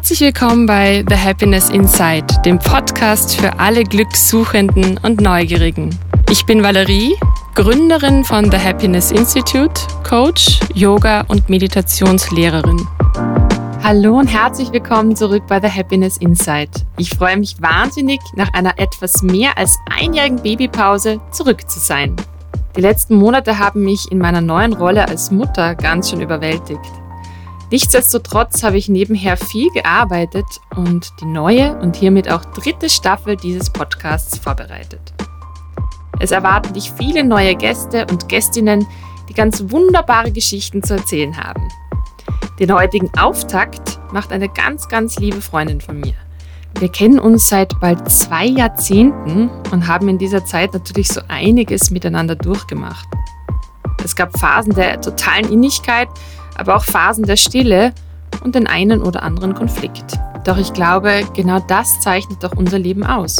Herzlich willkommen bei The Happiness Inside, dem Podcast für alle Glückssuchenden und Neugierigen. Ich bin Valerie, Gründerin von The Happiness Institute, Coach, Yoga- und Meditationslehrerin. Hallo und herzlich willkommen zurück bei The Happiness Inside. Ich freue mich wahnsinnig, nach einer etwas mehr als einjährigen Babypause zurück zu sein. Die letzten Monate haben mich in meiner neuen Rolle als Mutter ganz schön überwältigt. Nichtsdestotrotz habe ich nebenher viel gearbeitet und die neue und hiermit auch dritte Staffel dieses Podcasts vorbereitet. Es erwarten dich viele neue Gäste und Gästinnen, die ganz wunderbare Geschichten zu erzählen haben. Den heutigen Auftakt macht eine ganz, ganz liebe Freundin von mir. Wir kennen uns seit bald 2 Jahrzehnten und haben in dieser Zeit natürlich so einiges miteinander durchgemacht. Es gab Phasen der totalen Innigkeit, aber auch Phasen der Stille und den einen oder anderen Konflikt. Doch ich glaube, genau das zeichnet doch unser Leben aus.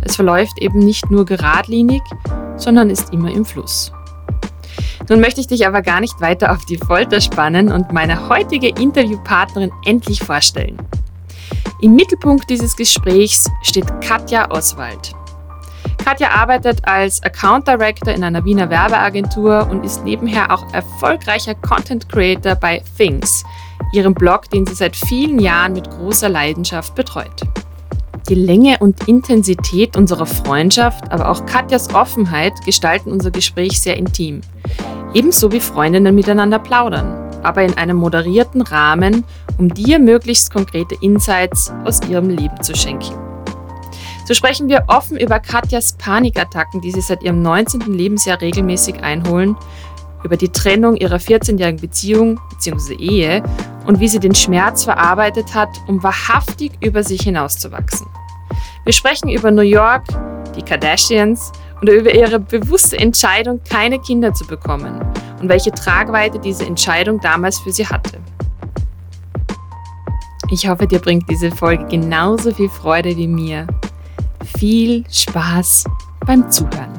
Es verläuft eben nicht nur geradlinig, sondern ist immer im Fluss. Nun möchte ich dich aber gar nicht weiter auf die Folter spannen und meine heutige Interviewpartnerin endlich vorstellen. Im Mittelpunkt dieses Gesprächs steht Katja Oswald. Katja arbeitet als Account Director in einer Wiener Werbeagentur und ist nebenher auch erfolgreicher Content Creator bei Things, ihrem Blog, den sie seit vielen Jahren mit großer Leidenschaft betreut. Die Länge und Intensität unserer Freundschaft, aber auch Katjas Offenheit gestalten unser Gespräch sehr intim. Ebenso wie Freundinnen miteinander plaudern, aber in einem moderierten Rahmen, um dir möglichst konkrete Insights aus ihrem Leben zu schenken. So sprechen wir offen über Katjas Panikattacken, die sie seit ihrem 19. Lebensjahr regelmäßig einholen, über die Trennung ihrer 14-jährigen Beziehung bzw. Ehe und wie sie den Schmerz verarbeitet hat, um wahrhaftig über sich hinauszuwachsen. Wir sprechen über New York, die Kardashians und über ihre bewusste Entscheidung, keine Kinder zu bekommen und welche Tragweite diese Entscheidung damals für sie hatte. Ich hoffe, dir bringt diese Folge genauso viel Freude wie mir. Viel Spaß beim Zuhören.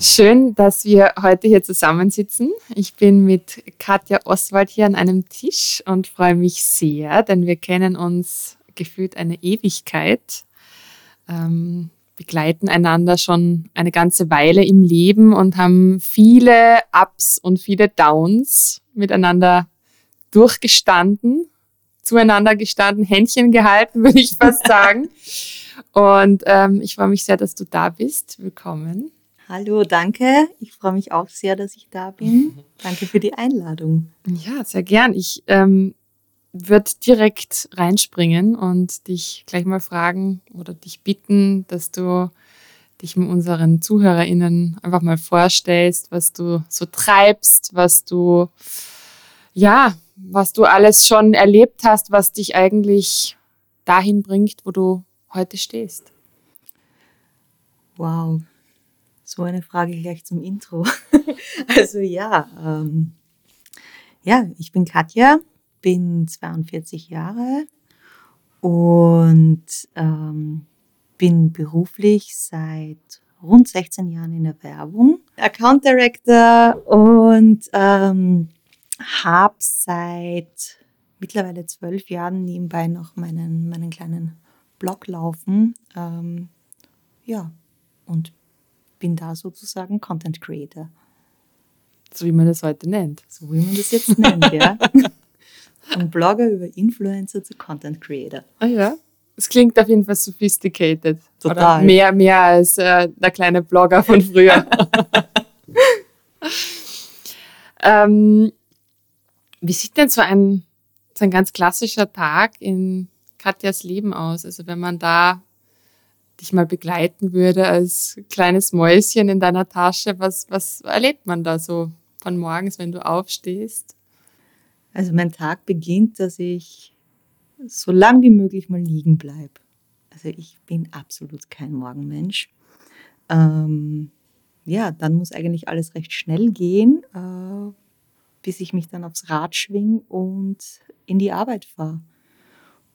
Schön, dass wir heute hier zusammensitzen. Ich bin mit Katja Oswald hier an einem Tisch und freue mich sehr, denn wir kennen uns gefühlt eine Ewigkeit, begleiten einander schon eine ganze Weile im Leben und haben viele Ups und viele Downs miteinander durchgestanden, zueinander gestanden, Händchen gehalten, würde ich fast sagen. Und ich freue mich sehr, dass du da bist. Willkommen. Hallo, danke. Ich freue mich auch sehr, dass ich da bin. Danke für die Einladung. Ja, sehr gern. Ich würde direkt reinspringen und dich gleich mal fragen oder dich bitten, dass du dich mit unseren ZuhörerInnen einfach mal vorstellst, was du so treibst, was du alles schon erlebt hast, was dich eigentlich dahin bringt, wo du heute stehst. Wow, so eine Frage gleich zum Intro. Also ich bin Katja, bin 42 Jahre und bin beruflich seit rund 16 Jahren in der Werbung, Account Director und habe seit mittlerweile 12 Jahren nebenbei noch meinen kleinen Blog laufen, und bin da sozusagen Content Creator. So wie man das heute nennt. So wie man das jetzt nennt, ja. Von Blogger über Influencer zu Content Creator. Ah ja, es klingt auf jeden Fall sophisticated. Total. Oder mehr als der kleine Blogger von früher. Wie sieht denn so ein ganz klassischer Tag in Katjas Leben aus? Also wenn man da dich mal begleiten würde als kleines Mäuschen in deiner Tasche, was erlebt man da so von morgens, wenn du aufstehst? Also mein Tag beginnt, dass ich so lang wie möglich mal liegen bleibe. Also ich bin absolut kein Morgenmensch. Dann muss eigentlich alles recht schnell gehen, bis ich mich dann aufs Rad schwinge und in die Arbeit fahre.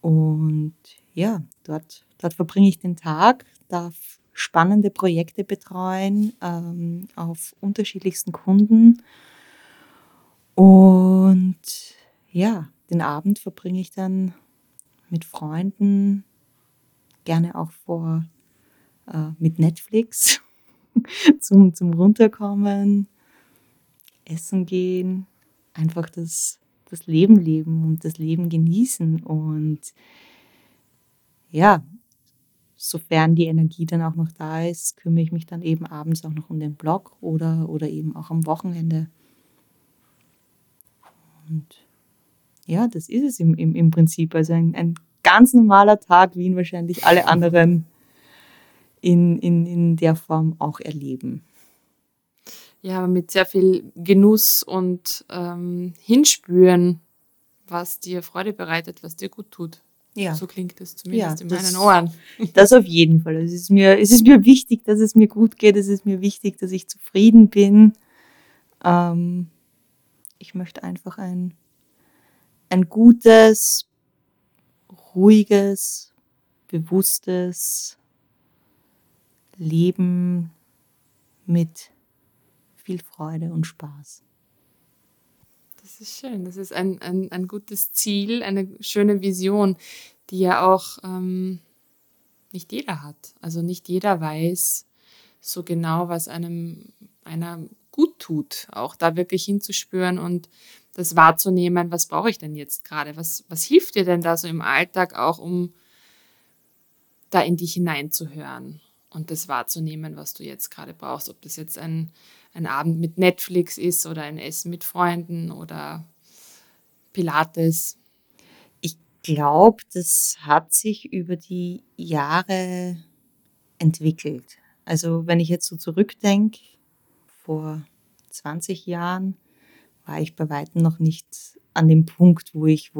Und ja, dort verbringe ich den Tag, darf spannende Projekte betreuen, auf unterschiedlichsten Kunden. Und ja, den Abend verbringe ich dann mit Freunden, gerne auch mit Netflix zum Runterkommen, essen gehen, einfach das Leben leben und das Leben genießen. Und ja, sofern die Energie dann auch noch da ist, kümmere ich mich dann eben abends auch noch um den Blog oder eben auch am Wochenende. Und ja, das ist es im Prinzip. Also ein ganz normaler Tag, wie ihn wahrscheinlich alle anderen in der Form auch erleben. Ja, mit sehr viel Genuss und Hinspüren, was dir Freude bereitet, was dir gut tut. Ja. So klingt es zumindest in meinen Ohren. Das auf jeden Fall. Es ist mir wichtig, dass es mir gut geht. Es ist mir wichtig, dass ich zufrieden bin. Ich möchte einfach ein gutes, ruhiges, bewusstes Leben mit viel Freude und Spaß. Das ist schön. Das ist ein gutes Ziel, eine schöne Vision, die ja auch nicht jeder hat. Also nicht jeder weiß so genau, was einer gut tut, auch da wirklich hinzuspüren und das wahrzunehmen, was brauche ich denn jetzt gerade? Was hilft dir denn da so im Alltag auch, um da in dich hineinzuhören und das wahrzunehmen, was du jetzt gerade brauchst? Ob das jetzt ein Abend mit Netflix ist oder ein Essen mit Freunden oder Pilates. Ich glaube, das hat sich über die Jahre entwickelt. Also wenn ich jetzt so zurückdenke, vor 20 Jahren war ich bei weitem noch nicht an dem Punkt, wo ich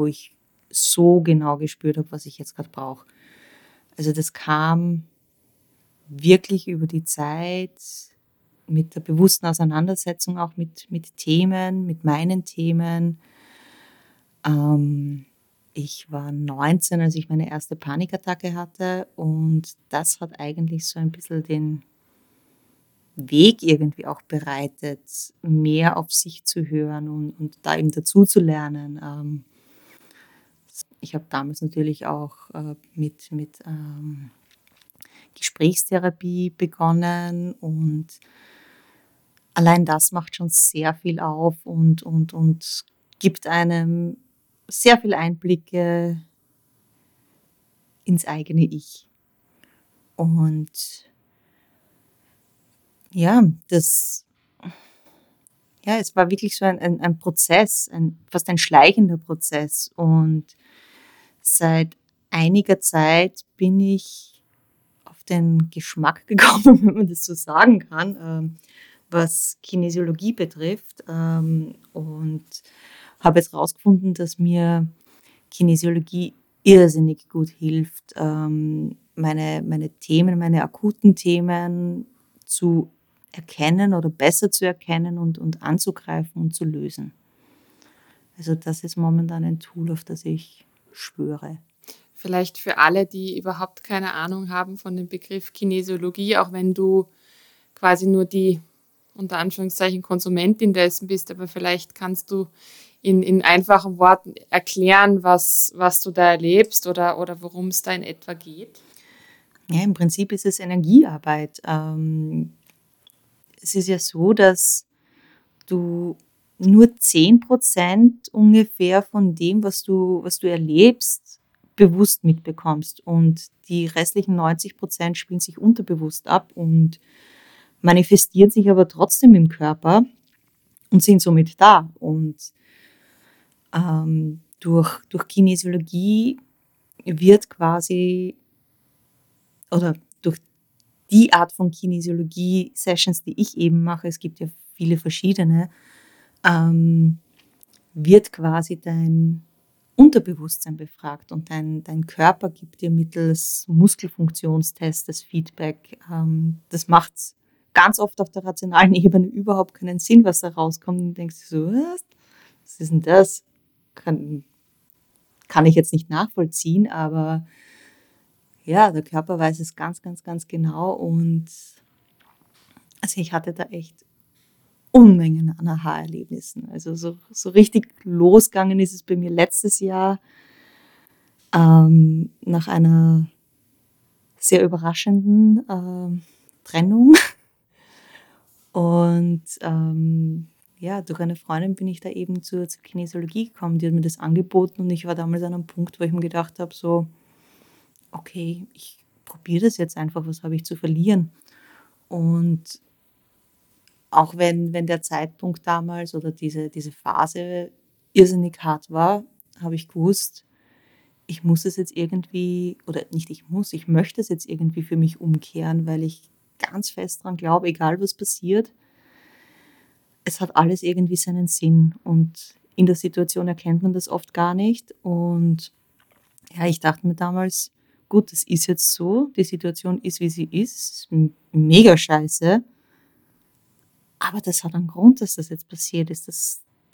so genau gespürt habe, was ich jetzt gerade brauche. Also das kam wirklich über die Zeit mit der bewussten Auseinandersetzung, auch mit Themen, mit meinen Themen. Ich war 19, als ich meine erste Panikattacke hatte, und das hat eigentlich so ein bisschen den Weg irgendwie auch bereitet, mehr auf sich zu hören und da eben dazu zu lernen. Ich habe damals natürlich auch mit Gesprächstherapie begonnen, und allein das macht schon sehr viel auf und gibt einem sehr viel Einblicke ins eigene Ich. Und ja, es war wirklich so ein Prozess, fast ein schleichender Prozess. Und seit einiger Zeit bin ich auf den Geschmack gekommen, wenn man das so sagen kann, was Kinesiologie betrifft. Und habe jetzt herausgefunden, dass mir Kinesiologie irrsinnig gut hilft, meine Themen, meine akuten Themen zu erkennen oder besser zu erkennen und anzugreifen und zu lösen. Also das ist momentan ein Tool, auf das ich schwöre. Vielleicht für alle, die überhaupt keine Ahnung haben von dem Begriff Kinesiologie, auch wenn du quasi nur die, unter Anführungszeichen, Konsumentin dessen bist, aber vielleicht kannst du in einfachen Worten erklären, was du da erlebst oder worum es da in etwa geht. Ja, im Prinzip ist es Energiearbeit. Es ist ja so, dass du nur 10% ungefähr von dem, was du erlebst, bewusst mitbekommst. Und die restlichen 90% spielen sich unterbewusst ab und manifestieren sich aber trotzdem im Körper und sind somit da. Und durch Kinesiologie wird quasi, oder durch die Art von Kinesiologie-Sessions, die ich eben mache, es gibt ja viele verschiedene, wird quasi dein Unterbewusstsein befragt und dein Körper gibt dir mittels Muskelfunktionstests das Feedback. Das macht ganz oft auf der rationalen Ebene überhaupt keinen Sinn, was da rauskommt, und denkst du so, was ist denn das? Kann ich jetzt nicht nachvollziehen, aber ja, der Körper weiß es ganz, ganz, ganz genau. Und also ich hatte da echt Unmengen an Aha-Erlebnissen. Also so richtig losgegangen ist es bei mir letztes Jahr. nach einer sehr überraschenden Trennung. Und ja, durch eine Freundin bin ich da eben zur Kinesiologie gekommen, die hat mir das angeboten und ich war damals an einem Punkt, wo ich mir gedacht habe, so, okay, ich probiere das jetzt einfach, was habe ich zu verlieren? Und auch wenn der Zeitpunkt damals oder diese Phase irrsinnig hart war, habe ich gewusst, ich muss es jetzt irgendwie, oder nicht ich möchte es jetzt irgendwie für mich umkehren, weil ich ganz fest daran glaube, egal was passiert, es hat alles irgendwie seinen Sinn. Und in der Situation erkennt man das oft gar nicht. Und ja, ich dachte mir damals, gut, das ist jetzt so, die Situation ist, wie sie ist, mega scheiße. Aber das hat einen Grund, dass das jetzt passiert ist.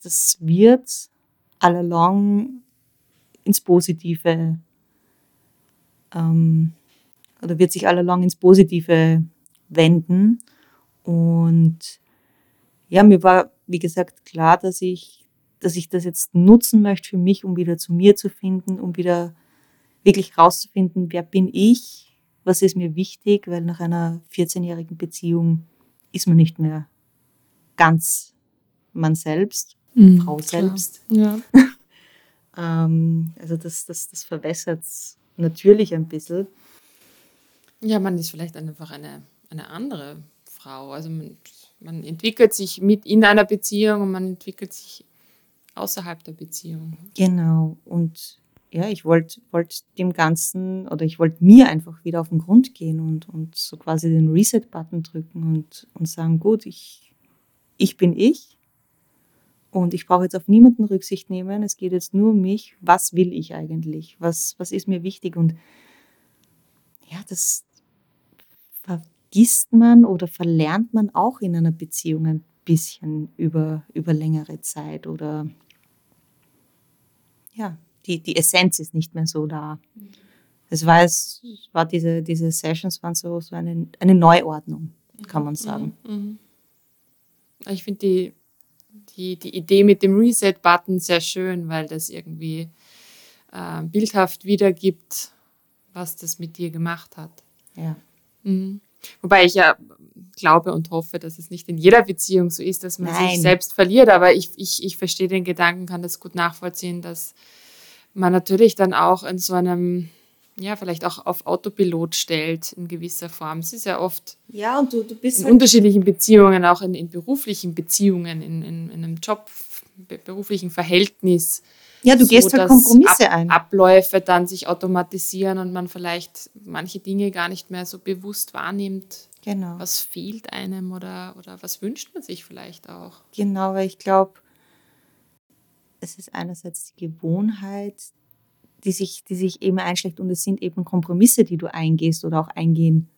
Das wird all along ins Positive, oder wird sich all along ins Positive wenden. Und ja, mir war, wie gesagt, klar, dass ich das jetzt nutzen möchte für mich, um wieder zu mir zu finden, um wieder wirklich rauszufinden, wer bin ich, was ist mir wichtig, weil nach einer 14-jährigen Beziehung ist man nicht mehr ganz man selbst, Frau selbst. Ja. Also das verwässert es natürlich ein bisschen. Ja, man ist vielleicht einfach eine andere Frau. Also man entwickelt sich mit in einer Beziehung und man entwickelt sich außerhalb der Beziehung. Genau. Und ja, ich wollte dem Ganzen, oder ich wollte mir einfach wieder auf den Grund gehen und so quasi den Reset-Button drücken und sagen, gut, ich bin ich und ich brauche jetzt auf niemanden Rücksicht nehmen. Es geht jetzt nur um mich. Was will ich eigentlich? Was ist mir wichtig? Und ja, das vergisst man oder verlernt man auch in einer Beziehung ein bisschen über längere Zeit. Oder ja, die Essenz ist nicht mehr so da. Es war diese Sessions waren so eine Neuordnung, kann man sagen. Mhm. Ich finde die Idee mit dem Reset-Button sehr schön, weil das irgendwie bildhaft wiedergibt, was das mit dir gemacht hat. Ja. Mhm. Wobei ich ja glaube und hoffe, dass es nicht in jeder Beziehung so ist, dass man sich selbst verliert. Aber ich verstehe den Gedanken, kann das gut nachvollziehen, dass man natürlich dann auch in so einem, ja, vielleicht auch auf Autopilot stellt in gewisser Form. Es ist ja oft und du bist in halt unterschiedlichen Beziehungen, auch in beruflichen Beziehungen, in einem Job, beruflichen Verhältnis. Ja, du gehst halt Kompromisse ein. Abläufe dann sich automatisieren und man vielleicht manche Dinge gar nicht mehr so bewusst wahrnimmt. Genau. Was fehlt einem oder was wünscht man sich vielleicht auch? Genau, weil ich glaube, es ist einerseits die Gewohnheit, die sich eben einschlägt, und es sind eben Kompromisse, die du eingehst oder auch eingehen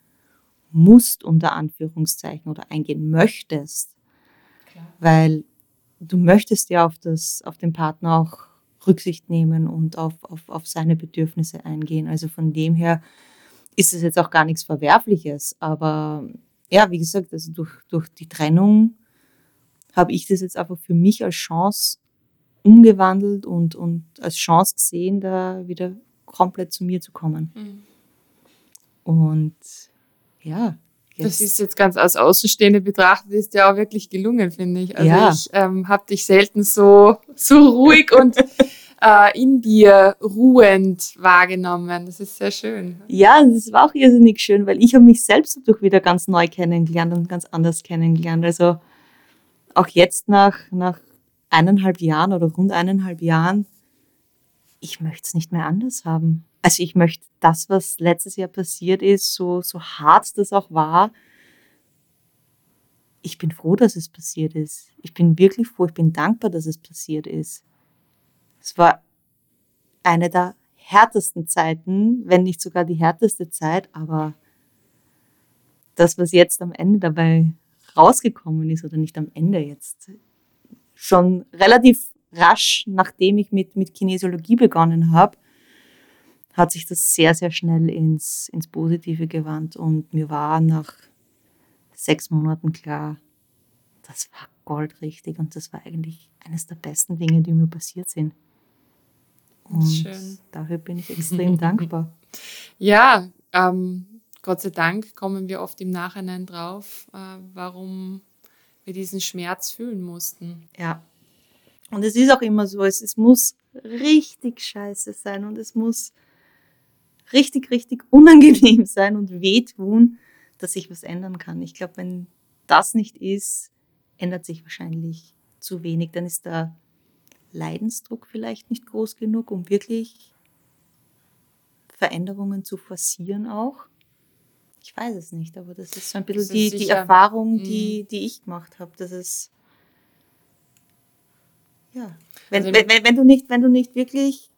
musst, unter Anführungszeichen, oder eingehen möchtest. Klar. Weil du möchtest ja auf den Partner auch Rücksicht nehmen und auf seine Bedürfnisse eingehen. Also von dem her ist es jetzt auch gar nichts Verwerfliches. Aber ja, wie gesagt, also durch die Trennung habe ich das jetzt einfach für mich als Chance umgewandelt und als Chance gesehen, da wieder komplett zu mir zu kommen. Mhm. Und ja. Das ist jetzt ganz als Außenstehende betrachtet, ist ja auch wirklich gelungen, finde ich. Also ja. Ich habe dich selten so ruhig und in dir ruhend wahrgenommen. Das ist sehr schön. Ja, das war auch irrsinnig schön, weil ich habe mich selbst dadurch wieder ganz neu kennengelernt und ganz anders kennengelernt. Also auch jetzt nach 1,5 Jahren oder rund 1,5 Jahren, ich möchte es nicht mehr anders haben. Also ich möchte das, was letztes Jahr passiert ist, so hart das auch war, ich bin froh, dass es passiert ist. Ich bin wirklich froh, ich bin dankbar, dass es passiert ist. Es war eine der härtesten Zeiten, wenn nicht sogar die härteste Zeit, aber das, was jetzt am Ende dabei rausgekommen ist, oder nicht am Ende jetzt, schon relativ rasch, nachdem ich mit Kinesiologie begonnen habe, hat sich das sehr, sehr schnell ins Positive gewandt. Und mir war nach 6 Monaten klar, das war goldrichtig und das war eigentlich eines der besten Dinge, die mir passiert sind. Und schön. Dafür bin ich extrem dankbar. Ja, Gott sei Dank kommen wir oft im Nachhinein drauf, warum wir diesen Schmerz fühlen mussten. Ja, und es ist auch immer so, es muss richtig scheiße sein und es muss richtig, richtig unangenehm sein und wehtun, dass ich was ändern kann. Ich glaube, wenn das nicht ist, ändert sich wahrscheinlich zu wenig. Dann ist der Leidensdruck vielleicht nicht groß genug, um wirklich Veränderungen zu forcieren auch. Ich weiß es nicht, aber das ist so ein bisschen die Erfahrung, die ich gemacht habe, dass es, ja, wenn du nicht wirklich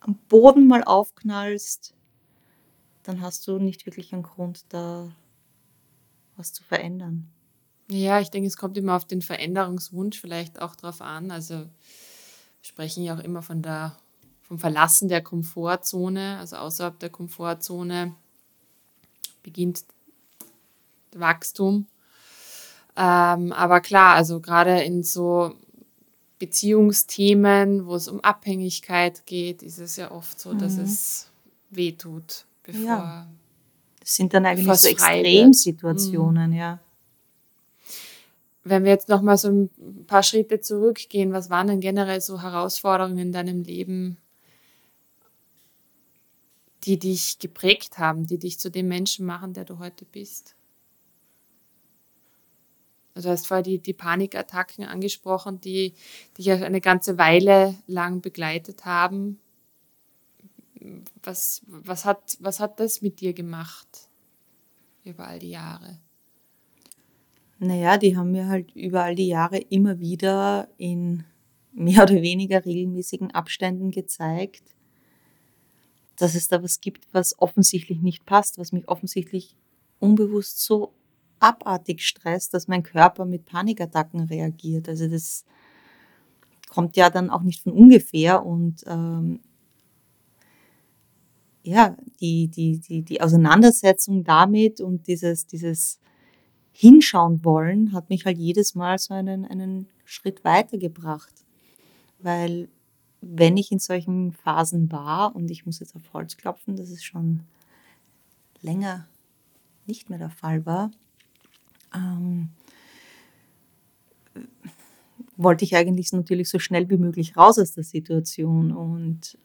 am Boden mal aufknallst, dann hast du nicht wirklich einen Grund, da was zu verändern. Ja, ich denke, es kommt immer auf den Veränderungswunsch vielleicht auch drauf an. Also wir sprechen ja auch immer vom Verlassen der Komfortzone, also außerhalb der Komfortzone beginnt Wachstum. Aber klar, also gerade in so Beziehungsthemen, wo es um Abhängigkeit geht, ist es ja oft so, dass es wehtut, bevor. Ja. Das sind dann eigentlich so Extremsituationen, ja. Wenn wir jetzt nochmal so ein paar Schritte zurückgehen, was waren denn generell so Herausforderungen in deinem Leben, die dich geprägt haben, die dich zu dem Menschen machen, der du heute bist? Also du hast vorher die Panikattacken angesprochen, die dich eine ganze Weile lang begleitet haben. Was hat das mit dir gemacht über all die Jahre? Naja, die haben mir halt über all die Jahre immer wieder in mehr oder weniger regelmäßigen Abständen gezeigt, dass es da was gibt, was offensichtlich nicht passt, was mich offensichtlich unbewusst so abartig stresst, dass mein Körper mit Panikattacken reagiert. Also das kommt ja dann auch nicht von ungefähr. Und die Auseinandersetzung damit und dieses hinschauen wollen, hat mich halt jedes Mal so einen Schritt weitergebracht. Weil wenn ich in solchen Phasen war, und ich muss jetzt auf Holz klopfen, dass es schon länger nicht mehr der Fall war, wollte ich eigentlich natürlich so schnell wie möglich raus aus der Situation. Und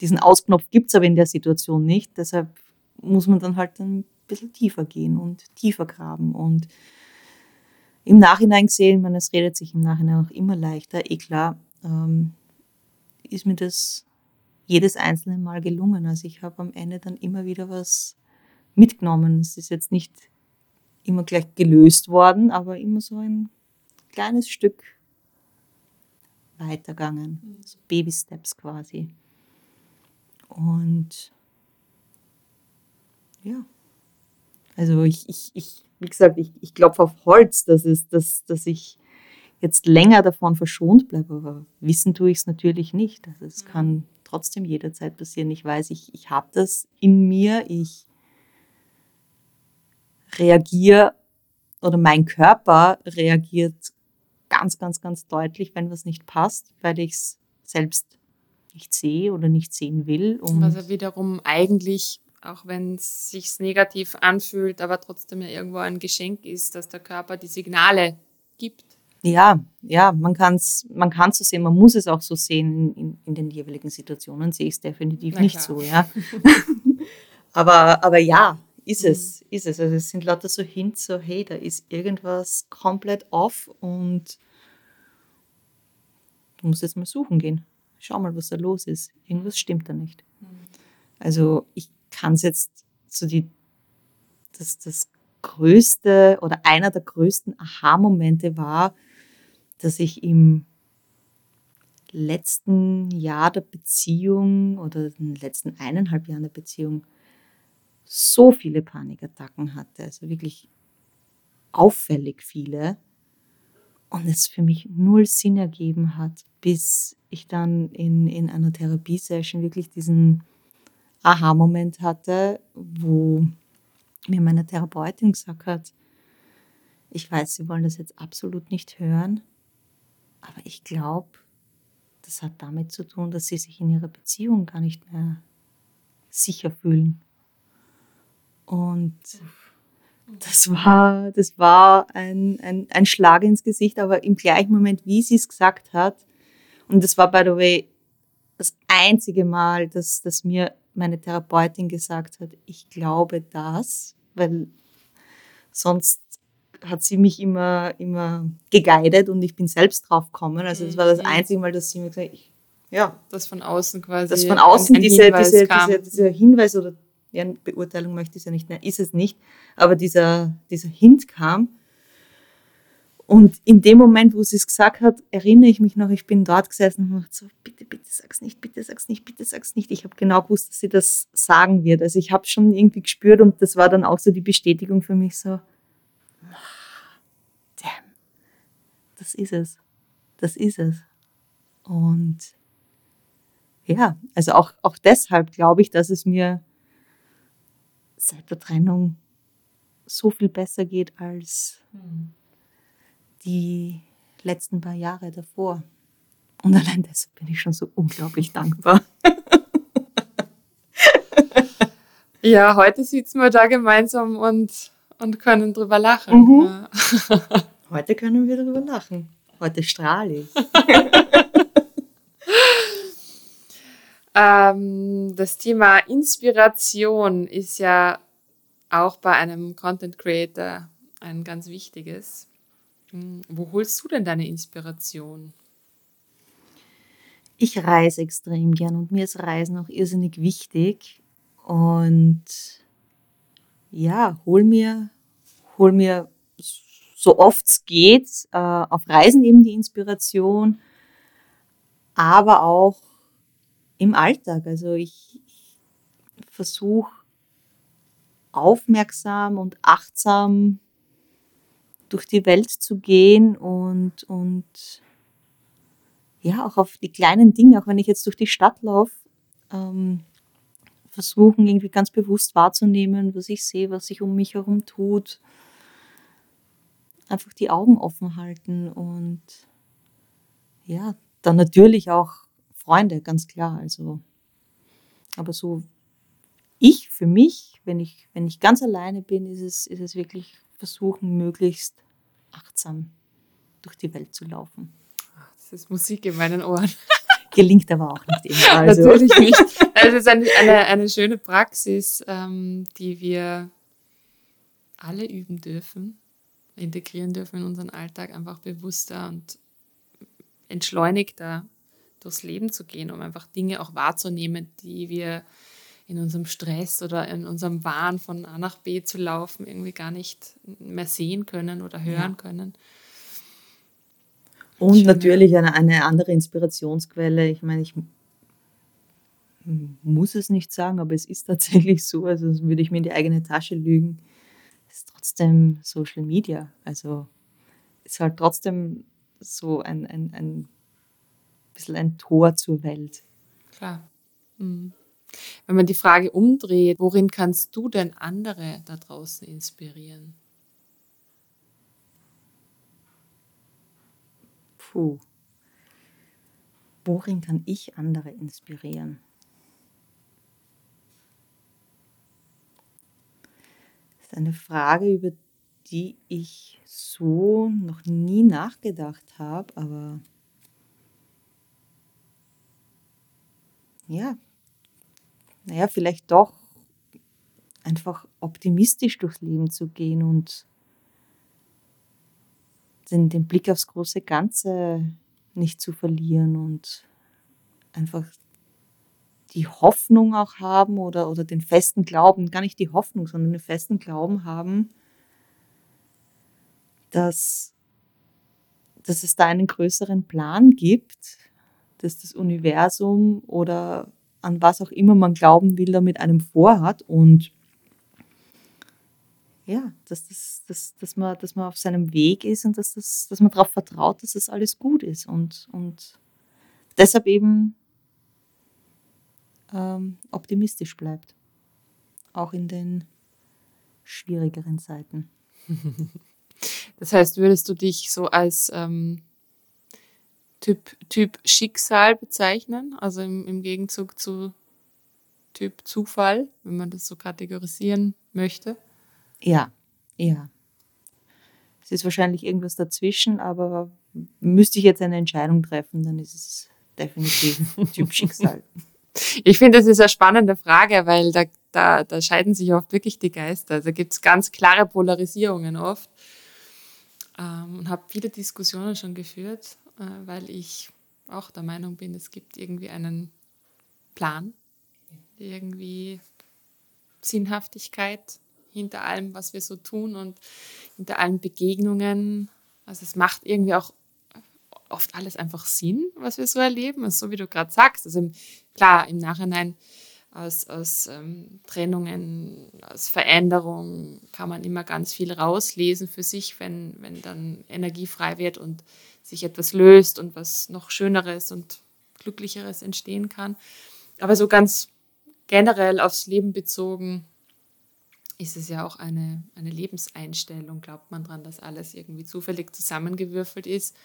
diesen Ausknopf gibt es aber in der Situation nicht. Deshalb muss man dann halt ein bisschen tiefer gehen und tiefer graben. Und im Nachhinein gesehen, man, es redet sich im Nachhinein auch immer leichter, klar, ist mir das jedes einzelne Mal gelungen. Also ich habe am Ende dann immer wieder was mitgenommen. Es ist jetzt nicht immer gleich gelöst worden, aber immer so ein kleines Stück weitergegangen. So Baby-Steps quasi. Und ja, also ich wie gesagt, ich klopfe auf Holz, dass ich jetzt länger davon verschont bleibe, aber wissen tue ich es natürlich nicht. Also es kann trotzdem jederzeit passieren. Ich weiß, ich habe das in mir, ich reagiere oder mein Körper reagiert ganz, ganz, ganz deutlich, wenn was nicht passt, weil ich es selbst nicht sehe oder nicht sehen will. Und was er wiederum eigentlich, auch wenn es sich negativ anfühlt, aber trotzdem ja irgendwo ein Geschenk ist, dass der Körper die Signale gibt. Ja, man kann's so sehen, man muss es auch so sehen. In den jeweiligen Situationen sehe ich es definitiv nicht so. Ja. aber ja, ist es. Also es sind lauter so Hints, so hey, da ist irgendwas komplett off und du musst jetzt mal suchen gehen. Schau mal, was da los ist. Irgendwas stimmt da nicht. Also ich kann es jetzt so das größte oder einer der größten Aha-Momente war, dass ich im letzten Jahr der Beziehung oder in den letzten 1,5 Jahren der Beziehung so viele Panikattacken hatte, also wirklich auffällig viele, und es für mich null Sinn ergeben hat, bis ich dann in einer Therapiesession wirklich diesen Aha-Moment hatte, wo mir meine Therapeutin gesagt hat, ich weiß, Sie wollen das jetzt absolut nicht hören, aber ich glaube, das hat damit zu tun, dass sie sich in ihrer Beziehung gar nicht mehr sicher fühlen. Und das war ein Schlag ins Gesicht, aber im gleichen Moment, wie sie es gesagt hat, und das war, by the way, das einzige Mal, dass mir meine Therapeutin gesagt hat, ich glaube das, weil sonst hat sie mich immer geguidet und ich bin selbst drauf gekommen. Also das war das einzige Mal, dass sie mir gesagt hat, das von außen quasi. Das von außen, dieser Hinweis oder ja, Beurteilung möchte ich ja nicht, nein, ist es nicht, aber dieser Hint kam. Und in dem Moment, wo sie es gesagt hat, erinnere ich mich noch, ich bin dort gesessen und dachte so, bitte sag's nicht, bitte sag's nicht, bitte sag's nicht. Ich habe genau gewusst, dass sie das sagen wird. Also ich habe schon irgendwie gespürt und das war dann auch so die Bestätigung für mich so, damn, das ist es. Und ja, also auch deshalb glaube ich, dass es mir seit der Trennung so viel besser geht als die letzten paar Jahre davor. Und allein deshalb bin ich schon so unglaublich dankbar. Ja, heute sitzen wir da gemeinsam und können drüber lachen. Mhm. Ja. Heute können wir drüber lachen. Heute strahle ich. Das Thema Inspiration ist ja auch bei einem Content Creator ein ganz wichtiges. Wo holst du denn deine Inspiration? Ich reise extrem gern und mir ist Reisen auch irrsinnig wichtig. Und ja, hol mir so oft es geht, auf Reisen eben die Inspiration, aber auch im Alltag. Also ich versuche aufmerksam und achtsam durch die Welt zu gehen und ja, auch auf die kleinen Dinge, auch wenn ich jetzt durch die Stadt laufe, versuchen irgendwie ganz bewusst wahrzunehmen, was ich sehe, was sich um mich herum tut. Einfach die Augen offen halten und ja, dann natürlich auch Freunde, ganz klar. Also, aber so ich für mich, wenn ich ganz alleine bin, ist es wirklich versuchen, möglichst achtsam durch die Welt zu laufen. Das ist Musik in meinen Ohren. Gelingt aber auch nicht immer. Also. Natürlich nicht. Es ist eine schöne Praxis, die wir alle üben dürfen, integrieren dürfen in unseren Alltag, einfach bewusster und entschleunigter durchs Leben zu gehen, um einfach Dinge auch wahrzunehmen, die wir in unserem Stress oder in unserem Wahn von A nach B zu laufen, irgendwie gar nicht mehr sehen können oder hören können. Und schön, natürlich eine andere Inspirationsquelle. Ich meine, ich muss es nicht sagen, aber es ist tatsächlich so, also würde ich mir in die eigene Tasche lügen. Es ist trotzdem Social Media. Also es ist halt trotzdem so ein bisschen ein Tor zur Welt. Klar. Mhm. Wenn man die Frage umdreht, worin kannst du denn andere da draußen inspirieren? Worin kann ich andere inspirieren? Das ist eine Frage, über die ich so noch nie nachgedacht habe, aber ja. Naja, vielleicht doch einfach optimistisch durchs Leben zu gehen und den Blick aufs große Ganze nicht zu verlieren und einfach die Hoffnung auch haben oder den festen Glauben, gar nicht die Hoffnung, sondern den festen Glauben haben, dass es da einen größeren Plan gibt, dass das Universum oder an was auch immer man glauben will, da mit einem vorhat und ja, dass man auf seinem Weg ist und dass man darauf vertraut, dass das alles gut ist und deshalb eben optimistisch bleibt, auch in den schwierigeren Zeiten. Das heißt, würdest du dich so als Typ Schicksal bezeichnen, also im Gegenzug zu Typ Zufall, wenn man das so kategorisieren möchte. Ja, ja. Es ist wahrscheinlich irgendwas dazwischen, aber müsste ich jetzt eine Entscheidung treffen, dann ist es definitiv Typ Schicksal. Ich finde, das ist eine spannende Frage, weil da scheiden sich oft wirklich die Geister. Da gibt es ganz klare Polarisierungen oft. Und habe viele Diskussionen schon geführt, weil ich auch der Meinung bin, es gibt irgendwie einen Plan, irgendwie Sinnhaftigkeit hinter allem, was wir so tun und hinter allen Begegnungen. Also es macht irgendwie auch oft alles einfach Sinn, was wir so erleben. Also so wie du gerade sagst, also klar, im Nachhinein aus Trennungen, aus Veränderungen kann man immer ganz viel rauslesen für sich, wenn dann Energie frei wird und sich etwas löst und was noch Schöneres und Glücklicheres entstehen kann. Aber so ganz generell aufs Leben bezogen ist es ja auch eine Lebenseinstellung. Glaubt man dran, dass alles irgendwie zufällig zusammengewürfelt ist?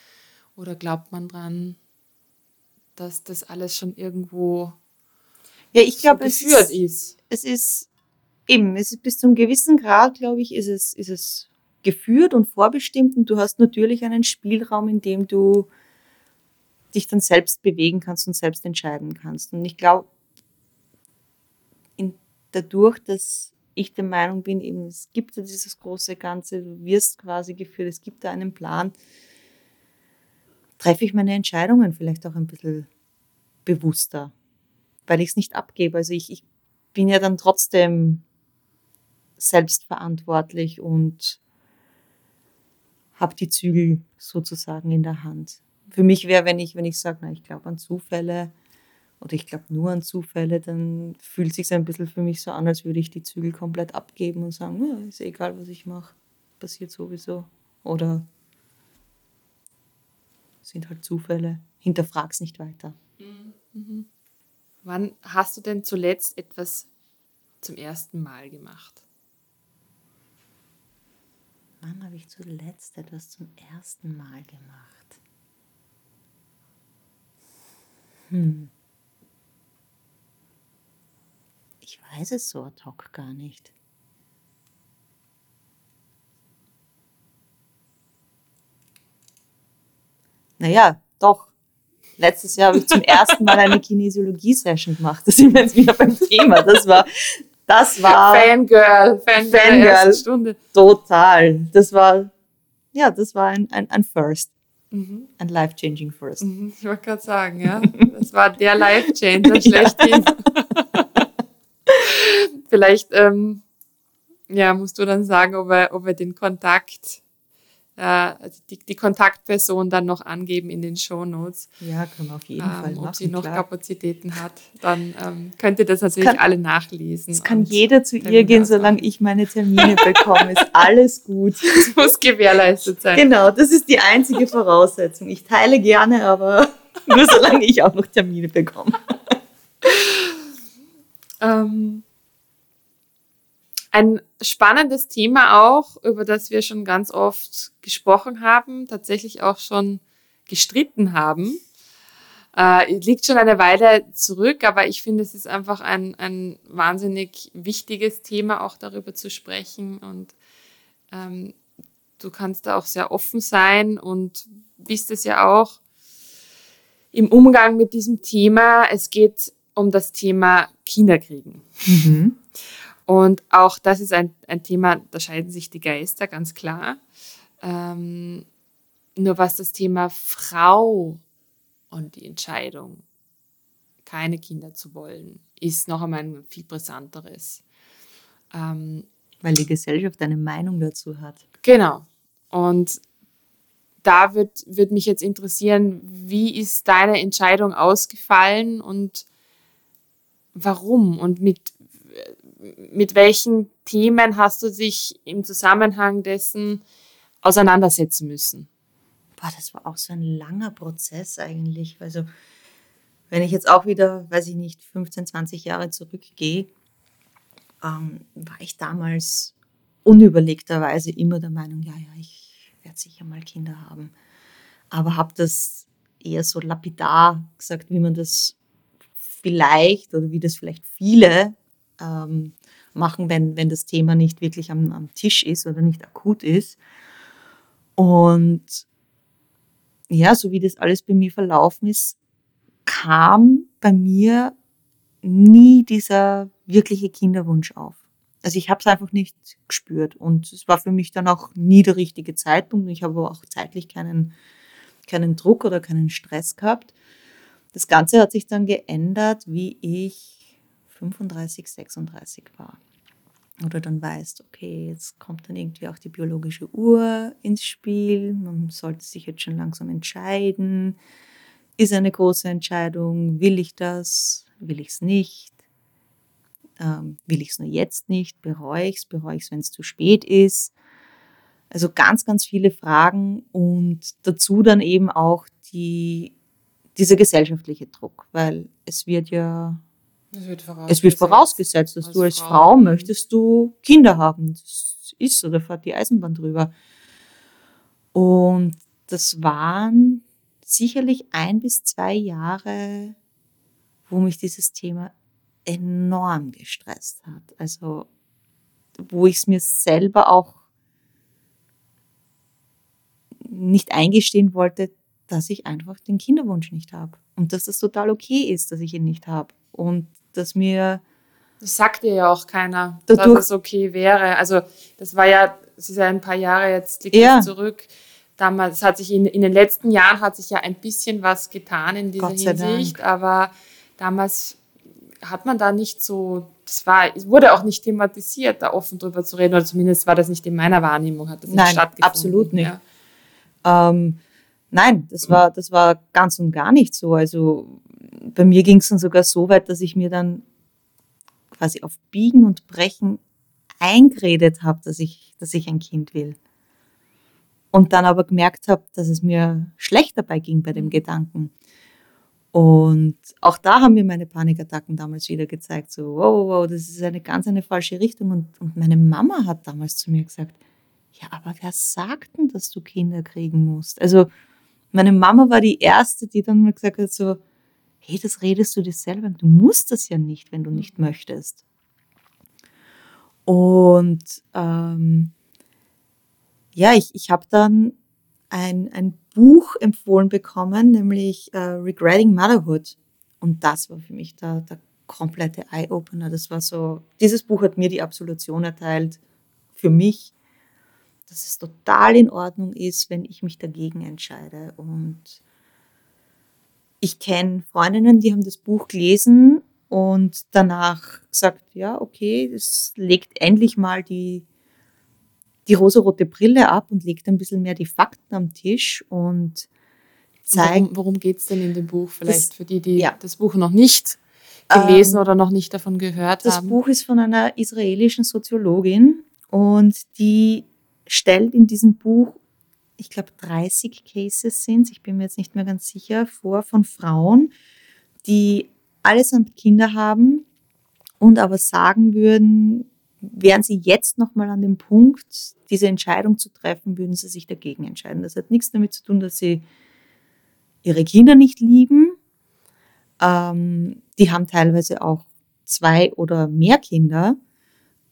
Oder glaubt man dran, dass das alles schon irgendwo geführt ist? Es ist eben, bis zu einem gewissen Grad, glaube ich, ist es geführt und vorbestimmt. Und du hast natürlich einen Spielraum, in dem du dich dann selbst bewegen kannst und selbst entscheiden kannst. Und ich glaube, dadurch, dass ich der Meinung bin, eben, es gibt ja dieses große Ganze, du wirst quasi geführt, es gibt da einen Plan, treffe ich meine Entscheidungen vielleicht auch ein bisschen bewusster, weil ich es nicht abgebe. Also ich bin ja dann trotzdem selbstverantwortlich und habe die Zügel sozusagen in der Hand. Für mich wäre, wenn ich sage, na, ich glaube an Zufälle oder ich glaube nur an Zufälle, dann fühlt es sich ein bisschen für mich so an, als würde ich die Zügel komplett abgeben und sagen, ja, ist egal, was ich mache, passiert sowieso. Oder sind halt Zufälle, hinterfrag's nicht weiter. Mhm. Wann hast du denn zuletzt etwas zum ersten Mal gemacht? Wann habe ich zuletzt etwas zum ersten Mal gemacht? Ich weiß es so ad hoc gar nicht. Naja, doch. Letztes Jahr habe ich zum ersten Mal eine Kinesiologie-Session gemacht. Da sind wir jetzt wieder beim Thema. Das war Fangirl der ersten Stunde. Total. Das war ein First. Mhm. Ein life-changing First. Mhm, ich wollte gerade sagen, ja. Das war der Life-Changer schlechthin. Vielleicht musst du dann sagen, ob er den Kontakt... Also die Kontaktperson dann noch angeben in den Shownotes. Ja, können wir auf jeden Fall machen. Ob sie noch Kapazitäten hat, dann könnt ihr das natürlich alle nachlesen. Es kann jeder zu ihr gehen, solange ich meine Termine bekomme. Ist alles gut. Das muss gewährleistet sein. Genau, das ist die einzige Voraussetzung. Ich teile gerne, aber nur solange ich auch noch Termine bekomme. Ein spannendes Thema auch, über das wir schon ganz oft gesprochen haben, tatsächlich auch schon gestritten haben. Liegt schon eine Weile zurück, aber ich finde, es ist einfach ein wahnsinnig wichtiges Thema, auch darüber zu sprechen. Und du kannst da auch sehr offen sein und bist es ja auch im Umgang mit diesem Thema. Es geht um das Thema Kinderkriegen. Mhm. Und auch das ist ein Thema, da scheiden sich die Geister, ganz klar. Nur was das Thema Frau und die Entscheidung, keine Kinder zu wollen, ist noch einmal ein viel brisanteres. Weil die Gesellschaft eine Meinung dazu hat. Genau. Und da würde mich jetzt interessieren, wie ist deine Entscheidung ausgefallen und warum und mit welchen Themen hast du dich im Zusammenhang dessen auseinandersetzen müssen? Boah, das war auch so ein langer Prozess eigentlich. Also wenn ich jetzt auch wieder, 15, 20 Jahre zurückgehe, war ich damals unüberlegterweise immer der Meinung, ja, ich werde sicher mal Kinder haben. Aber habe das eher so lapidar gesagt, wie man das vielleicht oder wie das vielleicht viele machen, wenn das Thema nicht wirklich am Tisch ist oder nicht akut ist. Und ja, so wie das alles bei mir verlaufen ist, kam bei mir nie dieser wirkliche Kinderwunsch auf. Also ich habe es einfach nicht gespürt und es war für mich dann auch nie der richtige Zeitpunkt. Ich habe aber auch zeitlich keinen Druck oder keinen Stress gehabt. Das Ganze hat sich dann geändert, wie ich 35, 36 war. Oder dann weißt, okay, jetzt kommt dann irgendwie auch die biologische Uhr ins Spiel. Man sollte sich jetzt schon langsam entscheiden. Ist eine große Entscheidung. Will ich das? Will ich es nicht? Will ich es nur jetzt nicht? Bereue ich es? Bereue ich es, wenn es zu spät ist? Also ganz, ganz viele Fragen und dazu dann eben auch dieser gesellschaftliche Druck, weil es wird ja... Es wird vorausgesetzt, dass du als Frau möchtest du Kinder haben. Das ist so, da fährt die Eisenbahn drüber. Und das waren sicherlich 1 bis 2 Jahre, wo mich dieses Thema enorm gestresst hat. Also wo ich es mir selber auch nicht eingestehen wollte, dass ich einfach den Kinderwunsch nicht habe. Und dass das total okay ist, dass ich ihn nicht habe. Und dass mir... Das sagt dir ja auch keiner, dass es okay wäre. Also es ist ja ein paar Jahre jetzt, liegt das zurück. Damals hat sich in den letzten Jahren hat sich ja ein bisschen was getan in dieser Hinsicht. Aber damals hat man da nicht so... Es wurde auch nicht thematisiert, da offen drüber zu reden. Oder zumindest war das nicht in meiner Wahrnehmung. Hat das nicht stattgefunden. Nein, absolut nicht. Ja. Nein, das war ganz und gar nicht so. Also bei mir ging es dann sogar so weit, dass ich mir dann quasi auf Biegen und Brechen eingeredet habe, dass ich ein Kind will. Und dann aber gemerkt habe, dass es mir schlecht dabei ging bei dem Gedanken. Und auch da haben mir meine Panikattacken damals wieder gezeigt, so wow, das ist eine ganz falsche Richtung. Und meine Mama hat damals zu mir gesagt, ja, aber wer sagt denn, dass du Kinder kriegen musst? Also meine Mama war die Erste, die dann mal gesagt hat so, hey, das redest du dir selber. Du musst das ja nicht, wenn du nicht möchtest. Und ich habe dann ein Buch empfohlen bekommen, nämlich Regretting Motherhood. Und das war für mich der komplette Eye-Opener. Das war so, dieses Buch hat mir die Absolution erteilt für mich, dass es total in Ordnung ist, wenn ich mich dagegen entscheide. Und ich kenne Freundinnen, die haben das Buch gelesen und danach gesagt, ja, okay, es legt endlich mal die rosarote Brille ab und legt ein bisschen mehr die Fakten am Tisch und zeigt... Worum geht es denn in dem Buch vielleicht für die, die das Buch noch nicht gelesen oder noch nicht davon gehört haben? Das Buch ist von einer israelischen Soziologin und die stellt in diesem Buch, ich glaube 30 Cases sind, ich bin mir jetzt nicht mehr ganz sicher, von Frauen, die allesamt Kinder haben und aber sagen würden, wären sie jetzt nochmal an dem Punkt, diese Entscheidung zu treffen, würden sie sich dagegen entscheiden. Das hat nichts damit zu tun, dass sie ihre Kinder nicht lieben. Die haben teilweise auch 2 oder mehr Kinder,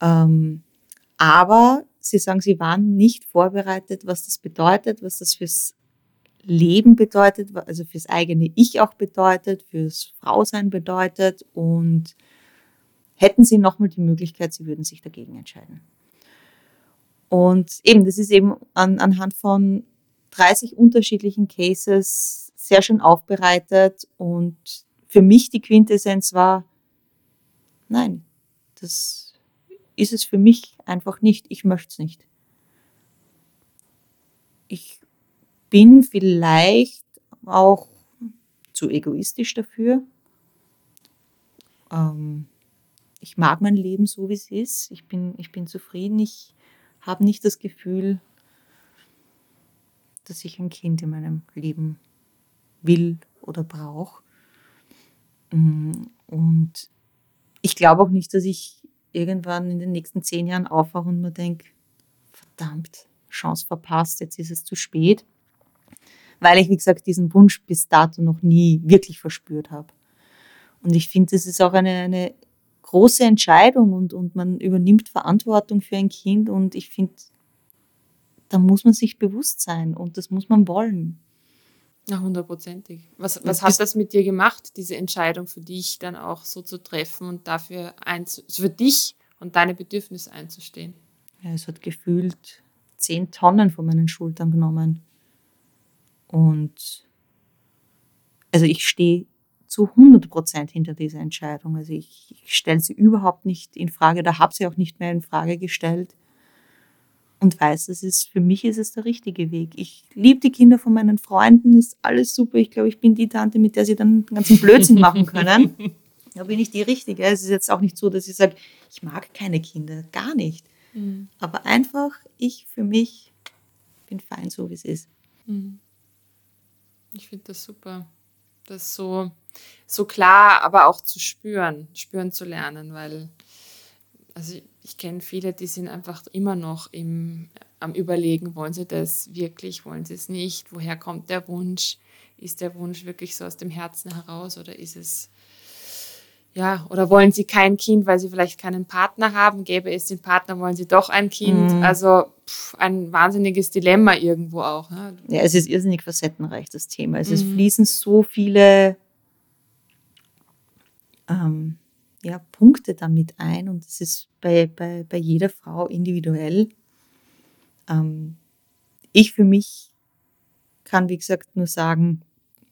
aber sie sagen, sie waren nicht vorbereitet, was das bedeutet, was das fürs Leben bedeutet, also fürs eigene Ich auch bedeutet, fürs Frausein bedeutet. Und hätten sie nochmal die Möglichkeit, sie würden sich dagegen entscheiden. Und eben, das ist eben anhand von 30 unterschiedlichen Cases sehr schön aufbereitet. Und für mich die Quintessenz war, nein, das ist es für mich einfach nicht, ich möchte es nicht. Ich bin vielleicht auch zu egoistisch dafür. Ich mag mein Leben so, wie es ist. Ich bin zufrieden. Ich habe nicht das Gefühl, dass ich ein Kind in meinem Leben will oder brauche. Und ich glaube auch nicht, dass ich irgendwann in den nächsten 10 Jahren aufwache und mir denke, verdammt, Chance verpasst, jetzt ist es zu spät. weil ich, wie gesagt, diesen Wunsch bis dato noch nie wirklich verspürt habe. Und ich finde, das ist auch eine große Entscheidung und man übernimmt Verantwortung für ein Kind und ich finde, da muss man sich bewusst sein und das muss man wollen. Ja, 100%. Was hat das mit dir gemacht, diese Entscheidung für dich dann auch so zu treffen und dafür für dich und deine Bedürfnisse einzustehen? Ja, es hat gefühlt 10 Tonnen von meinen Schultern genommen. Und also ich stehe zu 100% hinter dieser Entscheidung. Also ich stelle sie überhaupt nicht in Frage, da habe sie auch nicht mehr in Frage gestellt. Und weiß, für mich ist es der richtige Weg. Ich liebe die Kinder von meinen Freunden, ist alles super. Ich glaube, ich bin die Tante, mit der sie dann den ganzen Blödsinn machen können. Da bin ich die Richtige. Es ist jetzt auch nicht so, dass ich sage, ich mag keine Kinder, gar nicht. Mhm. Aber einfach, ich für mich bin fein so, wie es ist. Mhm. Ich finde das super, das so klar, aber auch zu spüren zu lernen, weil ich kenne viele, die sind einfach immer noch am Überlegen, wollen sie das wirklich, wollen sie es nicht, woher kommt der Wunsch, ist der Wunsch wirklich so aus dem Herzen heraus oder ist es, ja, oder wollen sie kein Kind, weil sie vielleicht keinen Partner haben, gäbe es den Partner, wollen sie doch ein Kind, also ein wahnsinniges Dilemma irgendwo auch. Ne? Ja, es ist irrsinnig facettenreich, das Thema, es fließen so viele Punkte damit ein und es ist bei jeder Frau individuell. Ich für mich kann, wie gesagt, nur sagen,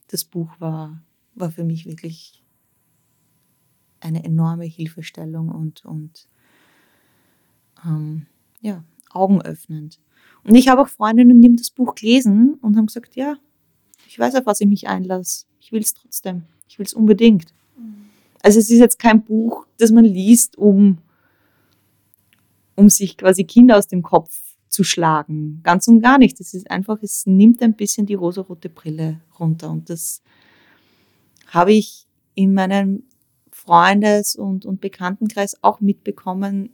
das Buch war für mich wirklich eine enorme hilfestellung und augenöffnend. Und ich habe auch Freundinnen, die haben das Buch gelesen und haben gesagt, ja, ich weiß, auf was ich mich einlasse. Ich will es trotzdem. Ich will es unbedingt. Also es ist jetzt kein Buch, das man liest, um sich quasi Kinder aus dem Kopf zu schlagen. Ganz und gar nicht. Es ist einfach, es nimmt ein bisschen die rosarote Brille runter. Und das habe ich in meinem Freundes- und Bekanntenkreis auch mitbekommen,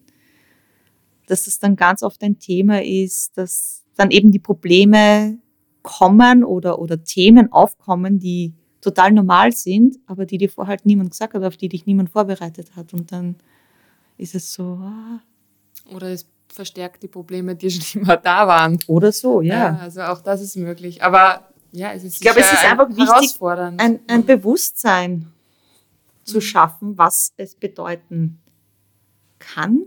dass das dann ganz oft ein Thema ist, dass dann eben die Probleme kommen oder Themen aufkommen, die total normal sind, aber die dir vorher halt niemand gesagt hat, auf die dich niemand vorbereitet hat. Und dann ist es so. Oder es verstärkt die Probleme, die schon immer da waren. Oder so, ja. Also auch das ist möglich. Aber ja, es ist sicher einfach wichtig, ein Bewusstsein zu schaffen, was es bedeuten kann,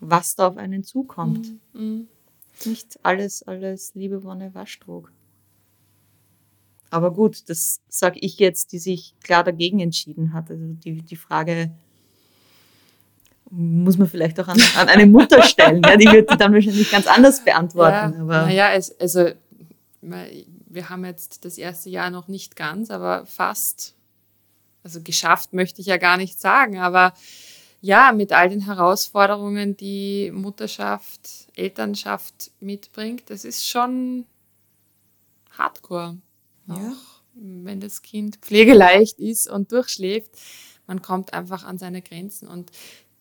was da auf einen zukommt. Mhm. Nicht alles Liebe, Wonne, Waschtrog. Aber gut, das sage ich jetzt, die sich klar dagegen entschieden hat. Also die Frage muss man vielleicht auch an eine Mutter stellen. Ja, die wird die dann wahrscheinlich ganz anders beantworten. Ja, aber wir haben jetzt das erste Jahr noch nicht ganz, aber fast. Also geschafft möchte ich ja gar nicht sagen, aber ja, mit all den Herausforderungen, die Mutterschaft, Elternschaft mitbringt, das ist schon hardcore. Ja. Auch wenn das Kind pflegeleicht ist und durchschläft, man kommt einfach an seine Grenzen. Und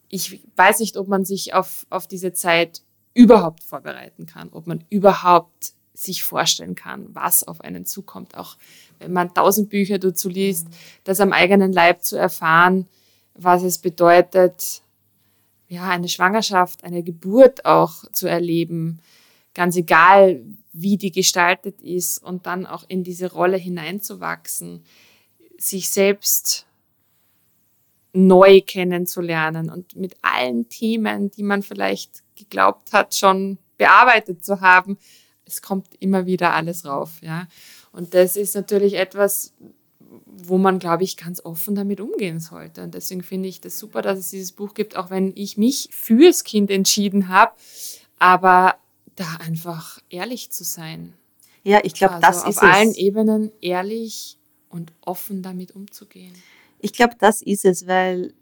ich weiß nicht, ob man sich auf diese Zeit überhaupt vorbereiten kann, ob man überhaupt sich vorstellen kann, was auf einen zukommt. Auch wenn man 1000 Bücher dazu liest, das am eigenen Leib zu erfahren, was es bedeutet, ja, eine Schwangerschaft, eine Geburt auch zu erleben, ganz egal, wie die gestaltet ist und dann auch in diese Rolle hineinzuwachsen, sich selbst neu kennenzulernen und mit allen Themen, die man vielleicht geglaubt hat, schon bearbeitet zu haben, es kommt immer wieder alles rauf. Ja? Und das ist natürlich etwas, wo man, glaube ich, ganz offen damit umgehen sollte. Und deswegen finde ich das super, dass es dieses Buch gibt, auch wenn ich mich fürs Kind entschieden habe, aber da einfach ehrlich zu sein. Ja, ich glaube, das ist es. Auf allen Ebenen ehrlich und offen damit umzugehen. Ich glaube, das ist es, weil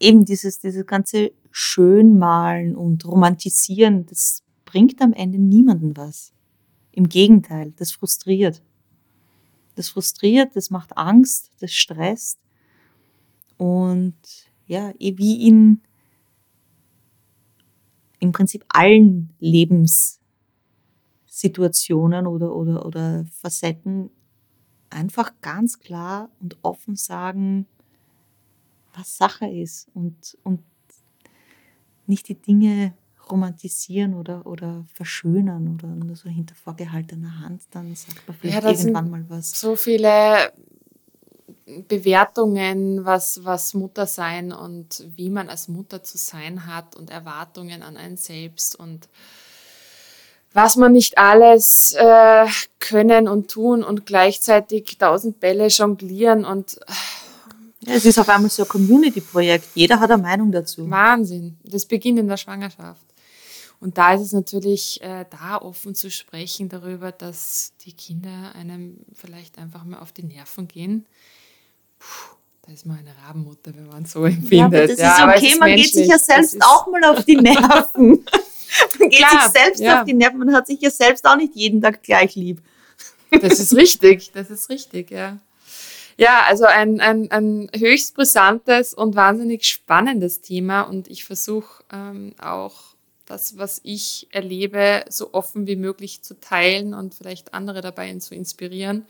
eben dieses ganze Schönmalen und Romantisieren, das bringt am Ende niemanden was. Im Gegenteil, das frustriert. Das frustriert, das macht Angst, das stresst. Und ja, wie in im Prinzip allen Lebens Situationen oder Facetten einfach ganz klar und offen sagen, was Sache ist und nicht die Dinge romantisieren oder verschönern oder nur so hinter vorgehaltener Hand, dann sagt man vielleicht irgendwann mal was. So viele Bewertungen, was Muttersein und wie man als Mutter zu sein hat und Erwartungen an einen selbst und was man nicht alles können und tun und gleichzeitig 1000 Bälle jonglieren und ja, es ist auf einmal so ein Community-Projekt. Jeder hat eine Meinung dazu. Wahnsinn. Das beginnt in der Schwangerschaft. Und da ist es natürlich, da offen zu sprechen darüber, dass die Kinder einem vielleicht einfach mal auf die Nerven gehen. Puh, da ist man eine Rabenmutter, wenn man so empfindet. Ja, aber das ist okay, man geht sich ja selbst auch mal auf die Nerven. Man geht sich selbst auf die Nerven, man hat sich ja selbst auch nicht jeden Tag gleich lieb. Das ist richtig, ja. Ja, also ein höchst brisantes und wahnsinnig spannendes Thema und ich versuche auch das, was ich erlebe, so offen wie möglich zu teilen und vielleicht andere dabei zu inspirieren,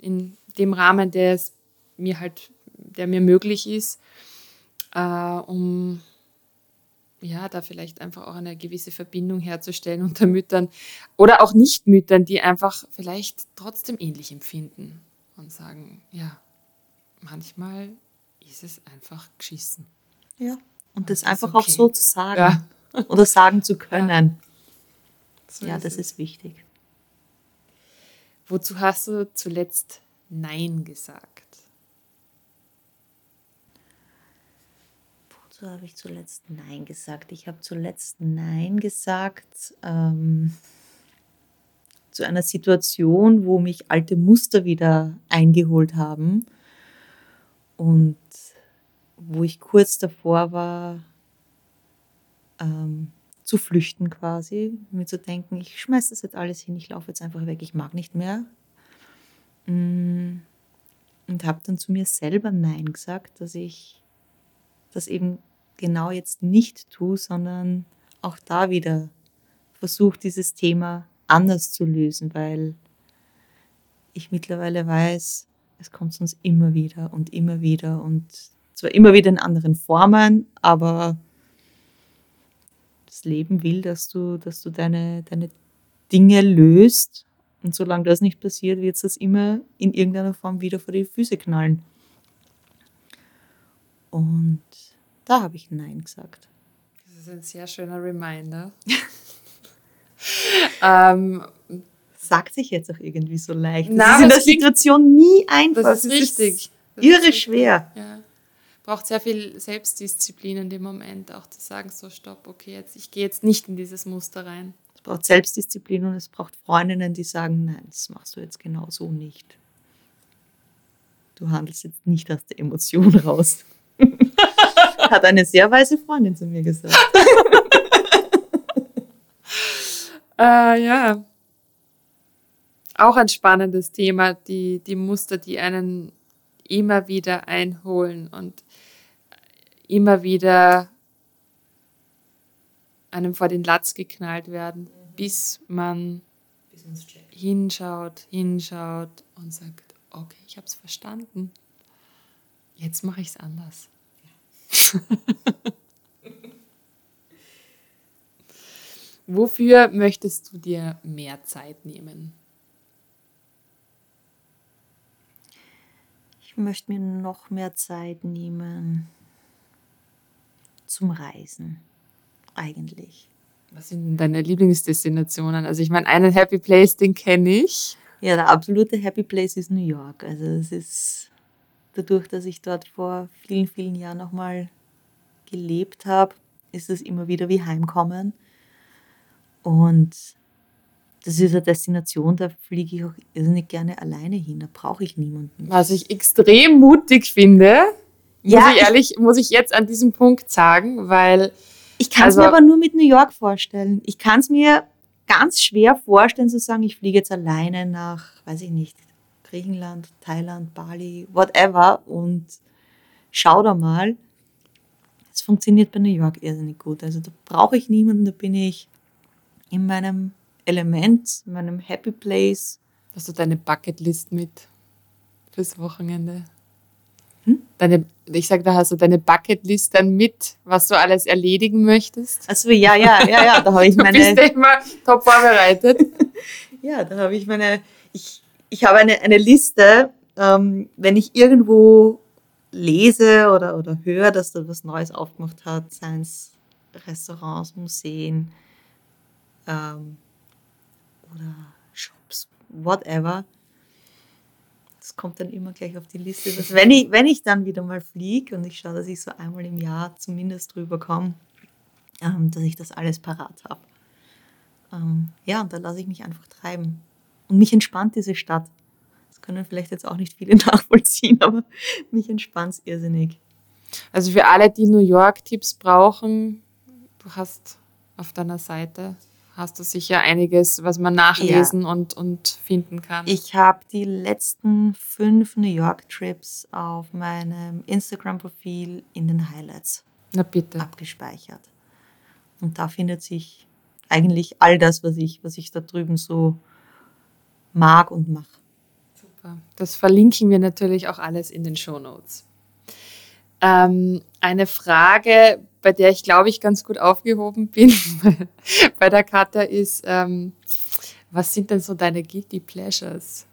in dem Rahmen, der mir möglich ist, um ja, da vielleicht einfach auch eine gewisse Verbindung herzustellen unter Müttern oder auch Nicht-Müttern, die einfach vielleicht trotzdem ähnlich empfinden. Und sagen, ja, manchmal ist es einfach geschissen. Ja, und das einfach okay. Auch so zu sagen oder sagen zu können. Ja, so ja das ist wichtig. Wozu hast du zuletzt Nein gesagt? Wozu habe ich zuletzt Nein gesagt? Ich habe zuletzt Nein gesagt, zu einer Situation, wo mich alte Muster wieder eingeholt haben und wo ich kurz davor war, zu flüchten quasi, mir zu denken, ich schmeiße das jetzt alles hin, ich laufe jetzt einfach weg, ich mag nicht mehr. Und habe dann zu mir selber Nein gesagt, dass ich das eben genau jetzt nicht tue, sondern auch da wieder versuche, dieses Thema anders zu lösen, weil ich mittlerweile weiß, es kommt sonst immer wieder und zwar immer wieder in anderen Formen, aber das Leben will, dass du deine Dinge löst und solange das nicht passiert, wird es das immer in irgendeiner Form wieder vor die Füße knallen. Und da habe ich Nein gesagt. Das ist ein sehr schöner Reminder. Sagt sich jetzt auch irgendwie so leicht. Das ist in der Situation nie einfach. Das ist richtig. Das irre ist schwer. Ja. Braucht sehr viel Selbstdisziplin in dem Moment, auch zu sagen, so stopp, okay, ich gehe jetzt nicht in dieses Muster rein. Es braucht Selbstdisziplin und es braucht Freundinnen, die sagen, nein, das machst du jetzt genau so nicht. Du handelst jetzt nicht aus der Emotion raus. Hat eine sehr weise Freundin zu mir gesagt. Ja, auch ein spannendes Thema, die Muster, die einen immer wieder einholen und immer wieder einem vor den Latz geknallt werden, bis man's checkt. hinschaut und sagt, okay, ich habe es verstanden, jetzt mache ich es anders. Ja. Wofür möchtest du dir mehr Zeit nehmen? Ich möchte mir noch mehr Zeit nehmen zum Reisen, eigentlich. Was sind denn deine Lieblingsdestinationen? Also ich meine, einen Happy Place, den kenne ich. Ja, der absolute Happy Place ist New York. Also es ist dadurch, dass ich dort vor vielen, vielen Jahren nochmal gelebt habe, ist es immer wieder wie Heimkommen. Und das ist eine Destination, da fliege ich auch irrsinnig gerne alleine hin, da brauche ich niemanden. Was ich extrem mutig finde, muss ich jetzt an diesem Punkt sagen, weil... Ich kann es mir aber nur mit New York vorstellen. Ich kann es mir ganz schwer vorstellen, zu sagen, ich fliege jetzt alleine nach, weiß ich nicht, Griechenland, Thailand, Bali, whatever und schau da mal. Es funktioniert bei New York irrsinnig gut. Also da brauche ich niemanden, da bin ich in meinem Element, meinem Happy Place. Hast du deine Bucketlist mit fürs Wochenende? Ich sage, da hast du deine Bucketlist dann mit, was du alles erledigen möchtest. Achso, ja, da habe ich meine... Du bist ja immer top vorbereitet. Ja, da habe ich meine... Ich habe eine Liste, wenn ich irgendwo lese oder höre, dass da was Neues aufgemacht hat, seien es Restaurants, Museen oder Shops, whatever. Das kommt dann immer gleich auf die Liste. Dass wenn ich dann wieder mal fliege und ich schaue, dass ich so einmal im Jahr zumindest drüber komme, dass ich das alles parat habe. Ja, und da lasse ich mich einfach treiben. Und mich entspannt diese Stadt. Das können vielleicht jetzt auch nicht viele nachvollziehen, aber mich entspannt es irrsinnig. Also für alle, die New York-Tipps brauchen, du hast auf deiner Seite... hast du sicher einiges, was man nachlesen und finden kann. Ich habe die letzten 5 New York-Trips auf meinem Instagram-Profil in den Highlights abgespeichert. Und da findet sich eigentlich all das, was ich da drüben so mag und mache. Super. Das verlinken wir natürlich auch alles in den Shownotes. Eine Frage, bei der ich, glaube ich, ganz gut aufgehoben bin bei der Katja ist, was sind denn so deine Guilty Pleasures?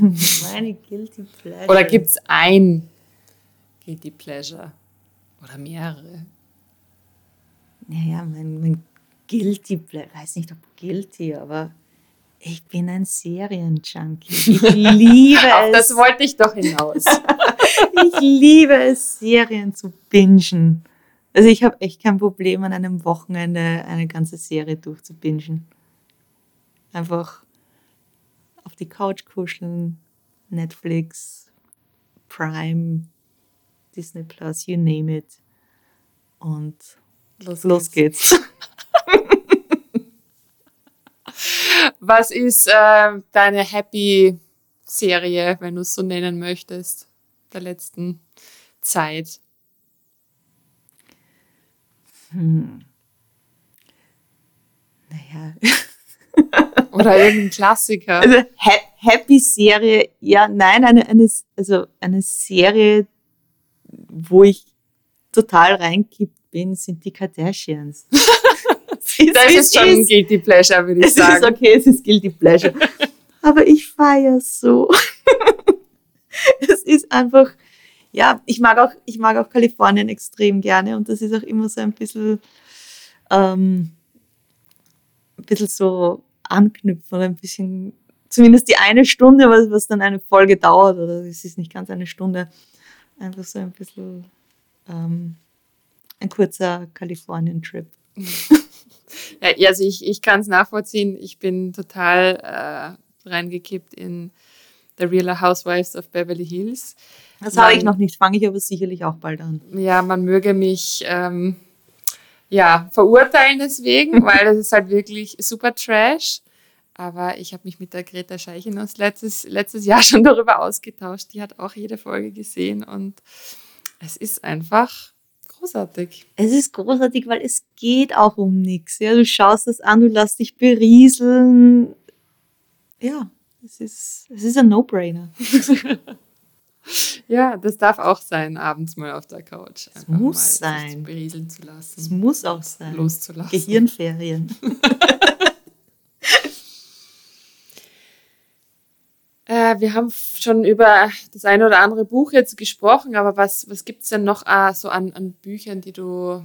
Meine Guilty Pleasures? Oder gibt es ein Guilty Pleasure? Oder mehrere? Naja, mein Guilty Pleasure, ich weiß nicht, ob Guilty, aber ich bin ein Serienjunkie. Ich liebe es. Das wollte ich doch hinaus. Ich liebe es, Serien zu bingen. Also ich habe echt kein Problem, an einem Wochenende eine ganze Serie durchzubingen. Einfach auf die Couch kuscheln, Netflix, Prime, Disney Plus, you name it. Und los geht's. Was ist deine Happy-Serie, wenn du es so nennen möchtest, der letzten Zeit? Naja. Oder irgendein Klassiker. Also Happy-Serie, ja, nein, eine Serie, wo ich total reingekippt bin, sind die Kardashians. Das ist schon ein Guilty Pleasure, würde ich sagen. Es ist okay, es ist Guilty Pleasure. Aber ich feiere es so. Es ist einfach... Ja, ich mag auch Kalifornien extrem gerne und das ist auch immer so ein bisschen so anknüpfen oder ein bisschen, zumindest die eine Stunde, was dann eine Folge dauert, oder es ist nicht ganz eine Stunde, einfach so ein bisschen ein kurzer Kalifornien-Trip. Ja, also ich kann es nachvollziehen, ich bin total reingekippt in The Real Housewives of Beverly Hills. Das habe ich noch nicht, fange ich aber sicherlich auch bald an. Ja, man möge mich verurteilen deswegen, weil das ist halt wirklich super Trash. Aber ich habe mich mit der Greta Scheichenos letztes Jahr schon darüber ausgetauscht. Die hat auch jede Folge gesehen und es ist einfach großartig. Es ist großartig, weil es geht auch um nichts. Ja, du schaust das an, du lässt dich berieseln. Ja, es ist ein No-Brainer. Ja, das darf auch sein, abends mal auf der Couch. Es muss sein. Sich berieseln zu lassen. Es muss auch sein. Loszulassen. Gehirnferien. Wir haben schon über das eine oder andere Buch jetzt gesprochen, aber was gibt es denn noch so an Büchern, die du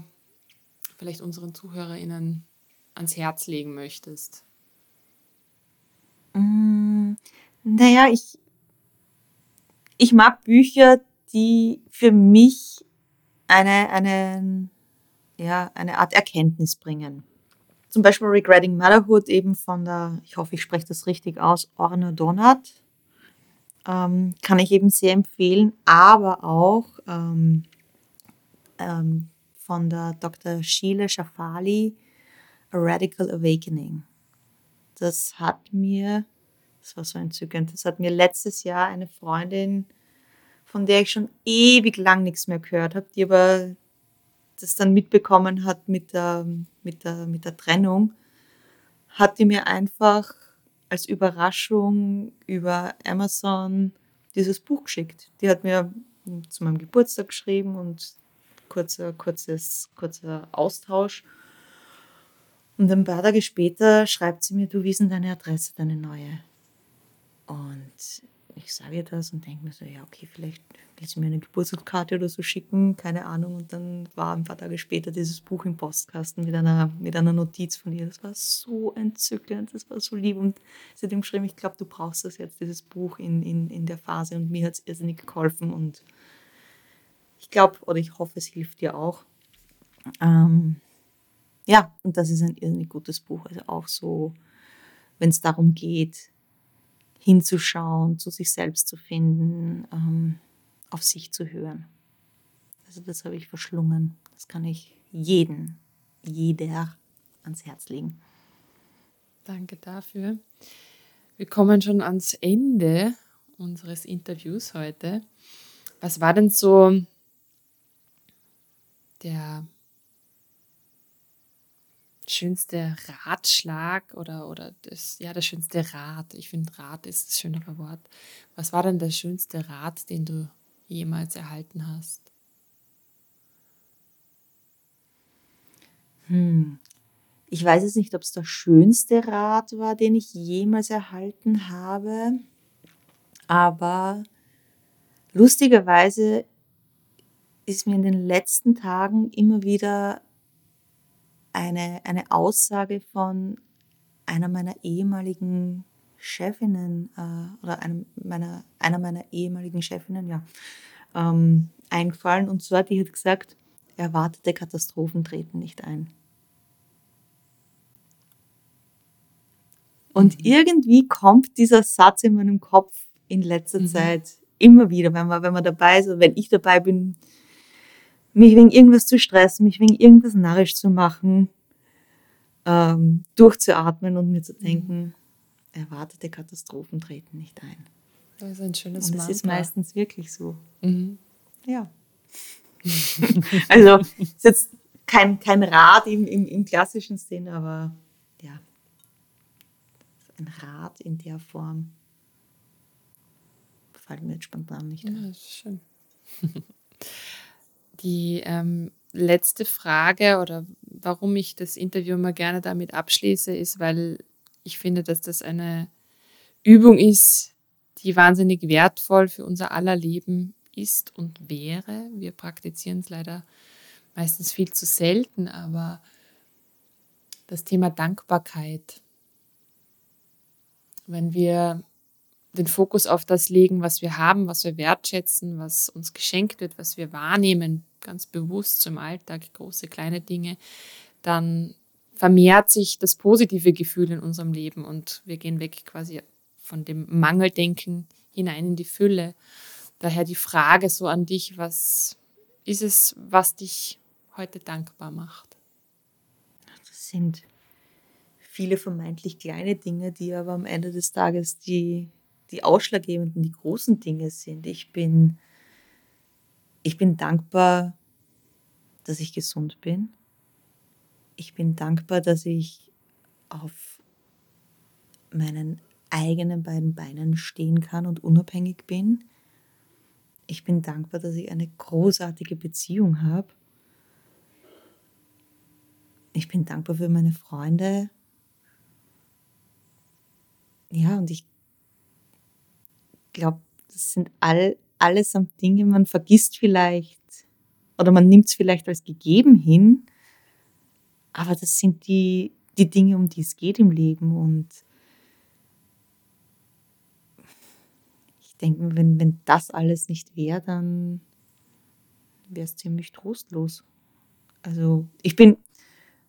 vielleicht unseren ZuhörerInnen ans Herz legen möchtest? Naja, ich mag Bücher, die für mich eine Art Erkenntnis bringen. Zum Beispiel Regretting Motherhood eben von der, ich hoffe, ich spreche das richtig aus, Orna Donath. Kann ich eben sehr empfehlen, aber auch von der Dr. Sheila Schafali, A Radical Awakening. Das war so entzückend. Das hat mir letztes Jahr eine Freundin, von der ich schon ewig lang nichts mehr gehört habe, die aber das dann mitbekommen hat mit der Trennung, hat die mir einfach als Überraschung über Amazon dieses Buch geschickt. Die hat mir zu meinem Geburtstag geschrieben und kurzer Austausch. Und ein paar Tage später schreibt sie mir, du, wie ist denn deine Adresse, deine neue? Und ich sage ihr das und denke mir so, ja okay, vielleicht will sie mir eine Geburtstagskarte oder so schicken, keine Ahnung. Und dann war ein paar Tage später dieses Buch im Postkasten mit einer Notiz von ihr. Das war so entzückend, das war so lieb. Und sie hat ihm geschrieben, ich glaube, du brauchst das jetzt, dieses Buch in der Phase. Und mir hat es irrsinnig geholfen. Und ich glaube, oder ich hoffe, es hilft dir auch. Ja, und das ist ein irrsinnig gutes Buch. Also auch so, wenn es darum geht, hinzuschauen, zu sich selbst zu finden, auf sich zu hören. Also das habe ich verschlungen. Das kann ich jeder ans Herz legen. Danke dafür. Wir kommen schon ans Ende unseres Interviews heute. Was war denn so der schönste Ratschlag oder das, ja, der schönste Rat? Ich finde, Rat ist das schönere Wort. Was war denn der schönste Rat, den du jemals erhalten hast? Ich weiß jetzt nicht, ob es der schönste Rat war, den ich jemals erhalten habe, aber lustigerweise ist mir in den letzten Tagen immer wieder eine Aussage von einer meiner ehemaligen Chefinnen eingefallen. Und zwar, die hat gesagt, erwartete Katastrophen treten nicht ein. Und irgendwie kommt dieser Satz in meinem Kopf in letzter Zeit immer wieder, wenn man dabei ist, wenn ich dabei bin, mich wegen irgendwas zu stressen, mich wegen irgendwas narrisch zu machen, durchzuatmen und mir zu denken, erwartete Katastrophen treten nicht ein. Das ist ein schönes Mantra. Und das ist meistens wirklich so. Mhm. Ja. Also ist jetzt kein Rat im klassischen Sinn, aber ja, ein Rat in der Form fällt mir jetzt spontan nicht ein. Ja, das ist schön. Die letzte Frage, oder warum ich das Interview immer gerne damit abschließe, ist, weil ich finde, dass das eine Übung ist, die wahnsinnig wertvoll für unser aller Leben ist und wäre. Wir praktizieren es leider meistens viel zu selten, aber das Thema Dankbarkeit. Wenn wir den Fokus auf das legen, was wir haben, was wir wertschätzen, was uns geschenkt wird, was wir wahrnehmen, ganz bewusst zum Alltag, große, kleine Dinge, dann vermehrt sich das positive Gefühl in unserem Leben und wir gehen weg quasi von dem Mangeldenken hinein in die Fülle. Daher die Frage so an dich, was ist es, was dich heute dankbar macht? Das sind viele vermeintlich kleine Dinge, die aber am Ende des Tages die ausschlaggebenden, die großen Dinge sind. Ich bin dankbar, dass ich gesund bin. Ich bin dankbar, dass ich auf meinen eigenen beiden Beinen stehen kann und unabhängig bin. Ich bin dankbar, dass ich eine großartige Beziehung habe. Ich bin dankbar für meine Freunde. Ja, und ich glaube, das sind allesamt Dinge, man vergisst vielleicht oder man nimmt es vielleicht als gegeben hin, aber das sind die Dinge, um die es geht im Leben. Und ich denke mir, wenn das alles nicht wäre, dann wäre es ziemlich trostlos. Also wenn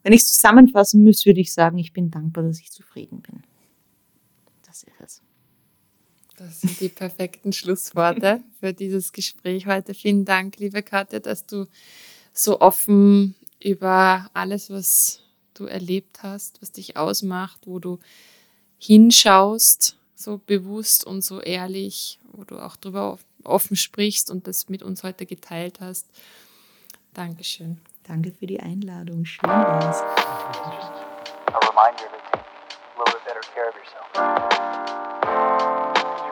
ich es zusammenfassen müsste, würde ich sagen, ich bin dankbar, dass ich zufrieden bin. Das ist es. Das sind die perfekten Schlussworte für dieses Gespräch heute. Vielen Dank, liebe Katja, dass du so offen über alles, was du erlebt hast, was dich ausmacht, wo du hinschaust, so bewusst und so ehrlich, wo du auch drüber offen sprichst und das mit uns heute geteilt hast. Dankeschön. Danke für die Einladung. Schön war's. care of yourself.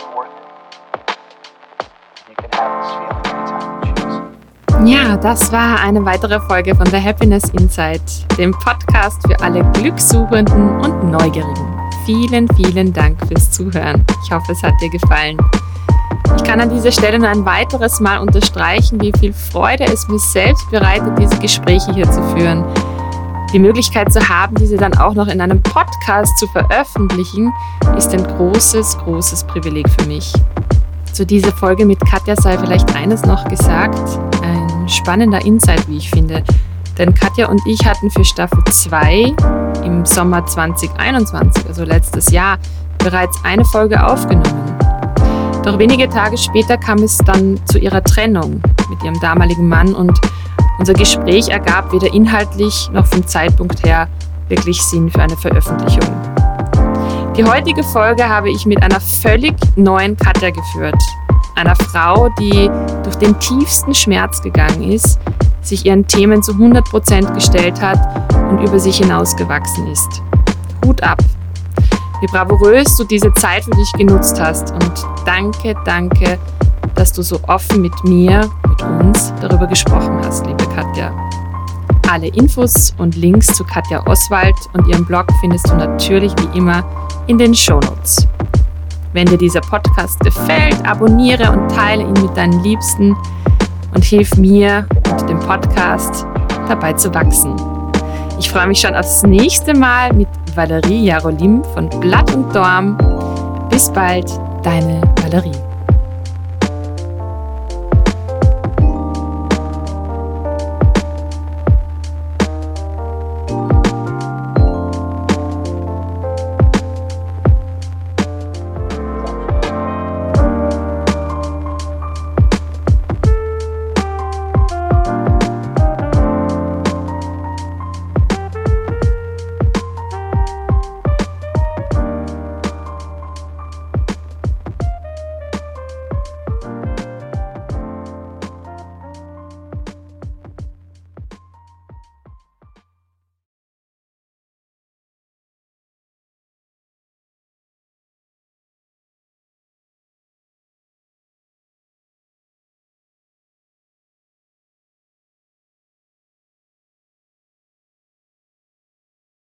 You're worth it. You can have this feeling anytime you choose. Ja, das war eine weitere Folge von The Happiness Insight, dem Podcast für alle Glückssuchenden und Neugierigen. Vielen, vielen Dank fürs Zuhören. Ich hoffe, es hat dir gefallen. Ich kann an dieser Stelle nur ein weiteres Mal unterstreichen, wie viel Freude es mir selbst bereitet, diese Gespräche hier zu führen. Die Möglichkeit zu haben, diese dann auch noch in einem Podcast zu veröffentlichen, ist ein großes, großes Privileg für mich. Zu dieser Folge mit Katja sei vielleicht eines noch gesagt, ein spannender Insight, wie ich finde. Denn Katja und ich hatten für Staffel 2 im Sommer 2021, also letztes Jahr, bereits eine Folge aufgenommen. Doch wenige Tage später kam es dann zu ihrer Trennung mit ihrem damaligen Mann und unser Gespräch ergab weder inhaltlich noch vom Zeitpunkt her wirklich Sinn für eine Veröffentlichung. Die heutige Folge habe ich mit einer völlig neuen Katja geführt. Einer Frau, die durch den tiefsten Schmerz gegangen ist, sich ihren Themen zu 100% gestellt hat und über sich hinausgewachsen ist. Hut ab! Wie bravourös du diese Zeit für dich genutzt hast und danke, dass du so offen mit mir, mit uns darüber gesprochen hast, liebe Katja. Alle Infos und Links zu Katja Oswald und ihrem Blog findest du natürlich wie immer in den Shownotes. Wenn dir dieser Podcast gefällt, abonniere und teile ihn mit deinen Liebsten und hilf mir und dem Podcast dabei zu wachsen. Ich freue mich schon aufs nächste Mal mit Valerie Jarolim von Blatt & Dorm. Bis bald, deine Valerie.